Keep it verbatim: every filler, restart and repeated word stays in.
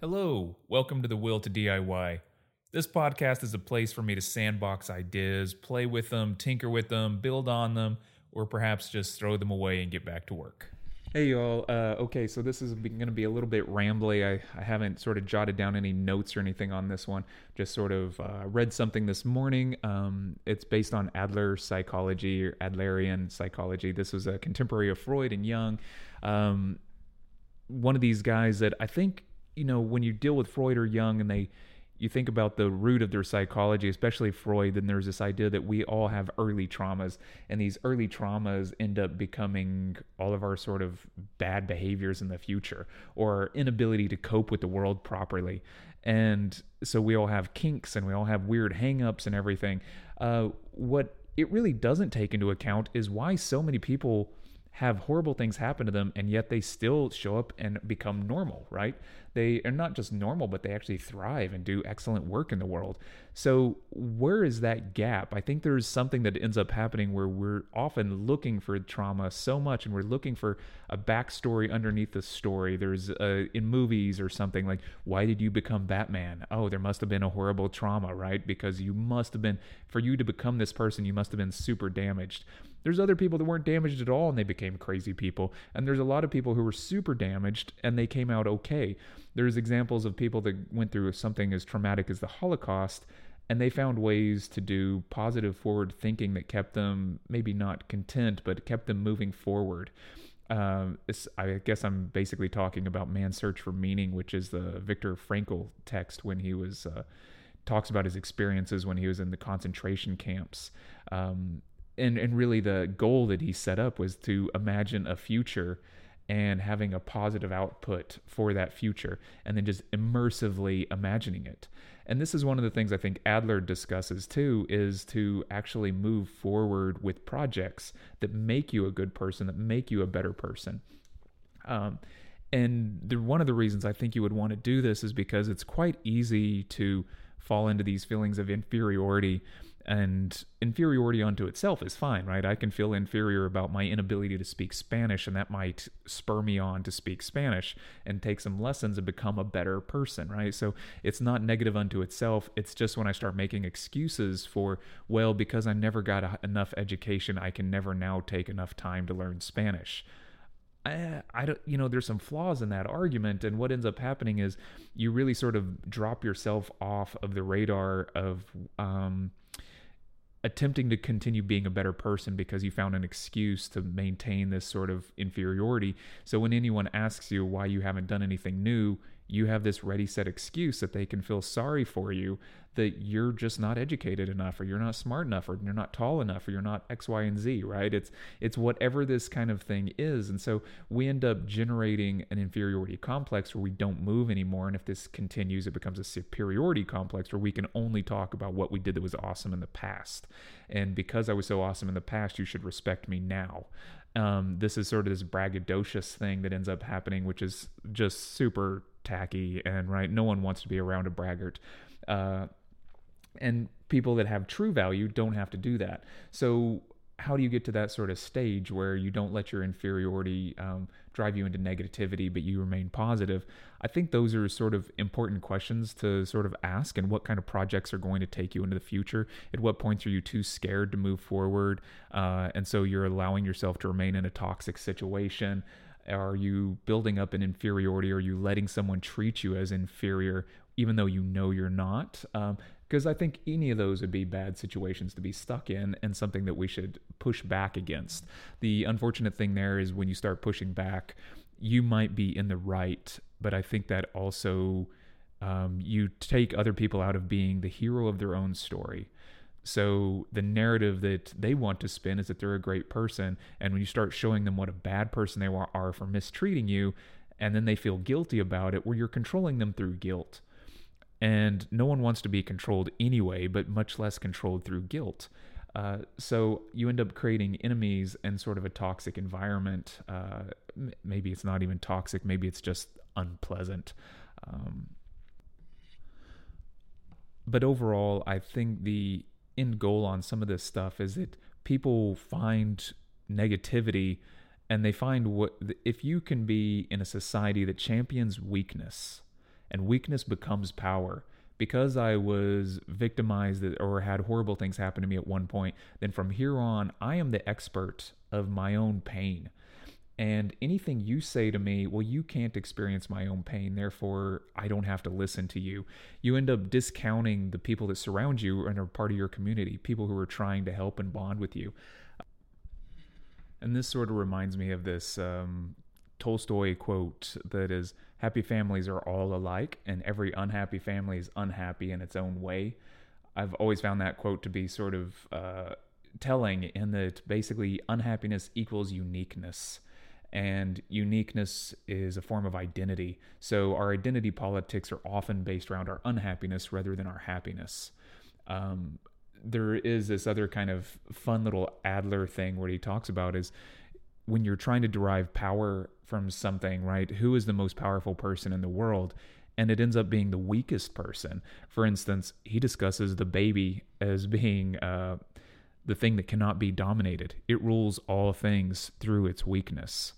Hello, welcome to the Will to D I Y. This podcast is a place for me to sandbox ideas, play with them, tinker with them, build on them, or perhaps just throw them away and get back to work. Hey, y'all. Uh, okay, so this is going to be a little bit rambly. I, I haven't sort of jotted down any notes or anything on this one. Just sort of uh, read something this morning. Um, it's based on Adler psychology or Adlerian psychology. This was a contemporary of Freud and Jung. Um, one of these guys that I think, you know, when you deal with Freud or Jung and they... you think about the root of their psychology, especially Freud, then there's this idea that we all have early traumas, and these early traumas end up becoming all of our sort of bad behaviors in the future, or inability to cope with the world properly. And so we all have kinks, and we all have weird hang-ups and everything. Uh, what it really doesn't take into account is why so many people have horrible things happen to them, and yet they still show up and become normal, right? They are not just normal, but they actually thrive and do excellent work in the world. So where is that gap? I think there's something that ends up happening where we're often looking for trauma so much, and we're looking for a backstory underneath the story. There's uh, in movies or something like, why did you become Batman? Oh, there must have been a horrible trauma, right? Because you must have been, for you to become this person, you must have been super damaged. There's other people that weren't damaged at all and they became crazy people. And there's a lot of people who were super damaged and they came out okay. There's examples of people that went through something as traumatic as the Holocaust, and they found ways to do positive forward thinking that kept them maybe not content, but kept them moving forward. Um, I guess I'm basically talking about Man's Search for Meaning, which is the Viktor Frankl text when he was uh, talks about his experiences when he was in the concentration camps. Um, and, and really the goal that he set up was to imagine a future and having a positive output for that future, and then just immersively imagining it. And this is one of the things I think Adler discusses too, is to actually move forward with projects that make you a good person, that make you a better person. Um, and the, one of the reasons I think you would want to do this is because it's quite easy to fall into these feelings of inferiority. And inferiority unto itself is fine, right? I can feel inferior about my inability to speak Spanish, and that might spur me on to speak Spanish and take some lessons and become a better person, right? So it's not negative unto itself. It's just when I start making excuses for, well, because I never got a, enough education, I can never now take enough time to learn Spanish. I, I don't, you know, there's some flaws in that argument, and what ends up happening is you really sort of drop yourself off of the radar of, um, attempting to continue being a better person because you found an excuse to maintain this sort of inferiority. So when anyone asks you why you haven't done anything new, you have this ready set excuse that they can feel sorry for you, that you're just not educated enough, or you're not smart enough, or you're not tall enough, or you're not X, Y, and Z, right? It's it's whatever this kind of thing is. And so we end up generating an inferiority complex where we don't move anymore. And if this continues, it becomes a superiority complex where we can only talk about what we did that was awesome in the past. And because I was so awesome in the past, you should respect me now. Um, this is sort of this braggadocious thing that ends up happening, which is just super tacky, and right, no one wants to be around a braggart. Uh, and people that have true value don't have to do that. So how do you get to that sort of stage where you don't let your inferiority um, drive you into negativity, but you remain positive? I think those are sort of important questions to sort of ask, and what kind of projects are going to take you into the future? At what points are you too scared to move forward? Uh, and so you're allowing yourself to remain in a toxic situation. Are you building up an inferiority? Are you letting someone treat you as inferior, even though you know you're not? Um, because I think any of those would be bad situations to be stuck in, and something that we should push back against. The unfortunate thing there is when you start pushing back, you might be in the right, but I think that also um, you take other people out of being the hero of their own story. So the narrative that they want to spin is that they're a great person, and when you start showing them what a bad person they are for mistreating you, and then they feel guilty about it, where you're controlling them through guilt. And no one wants to be controlled anyway, but much less controlled through guilt. Uh, so you end up creating enemies and sort of a toxic environment. Uh, m- maybe it's not even toxic. Maybe it's just unpleasant. Um, but overall, I think the end goal on some of this stuff is that people find negativity And they find what, if you can be in a society that champions weakness, and weakness becomes power, because I was victimized or had horrible things happen to me at one point, then from here on, I am the expert of my own pain. And anything you say to me, well, you can't experience my own pain, therefore I don't have to listen to you. You end up discounting the people that surround you and are part of your community, people who are trying to help and bond with you. And this sort of reminds me of this um, Tolstoy quote that is, happy families are all alike, and every unhappy family is unhappy in its own way. I've always found that quote to be sort of uh, telling, in that basically unhappiness equals uniqueness. And uniqueness is a form of identity. So our identity politics are often based around our unhappiness rather than our happiness. Um, there is this other kind of fun little Adler thing where he talks about is when you're trying to derive power from something, right? Who is the most powerful person in the world? And it ends up being the weakest person. For instance, he discusses the baby as being uh, the thing that cannot be dominated. It rules all things through its weakness.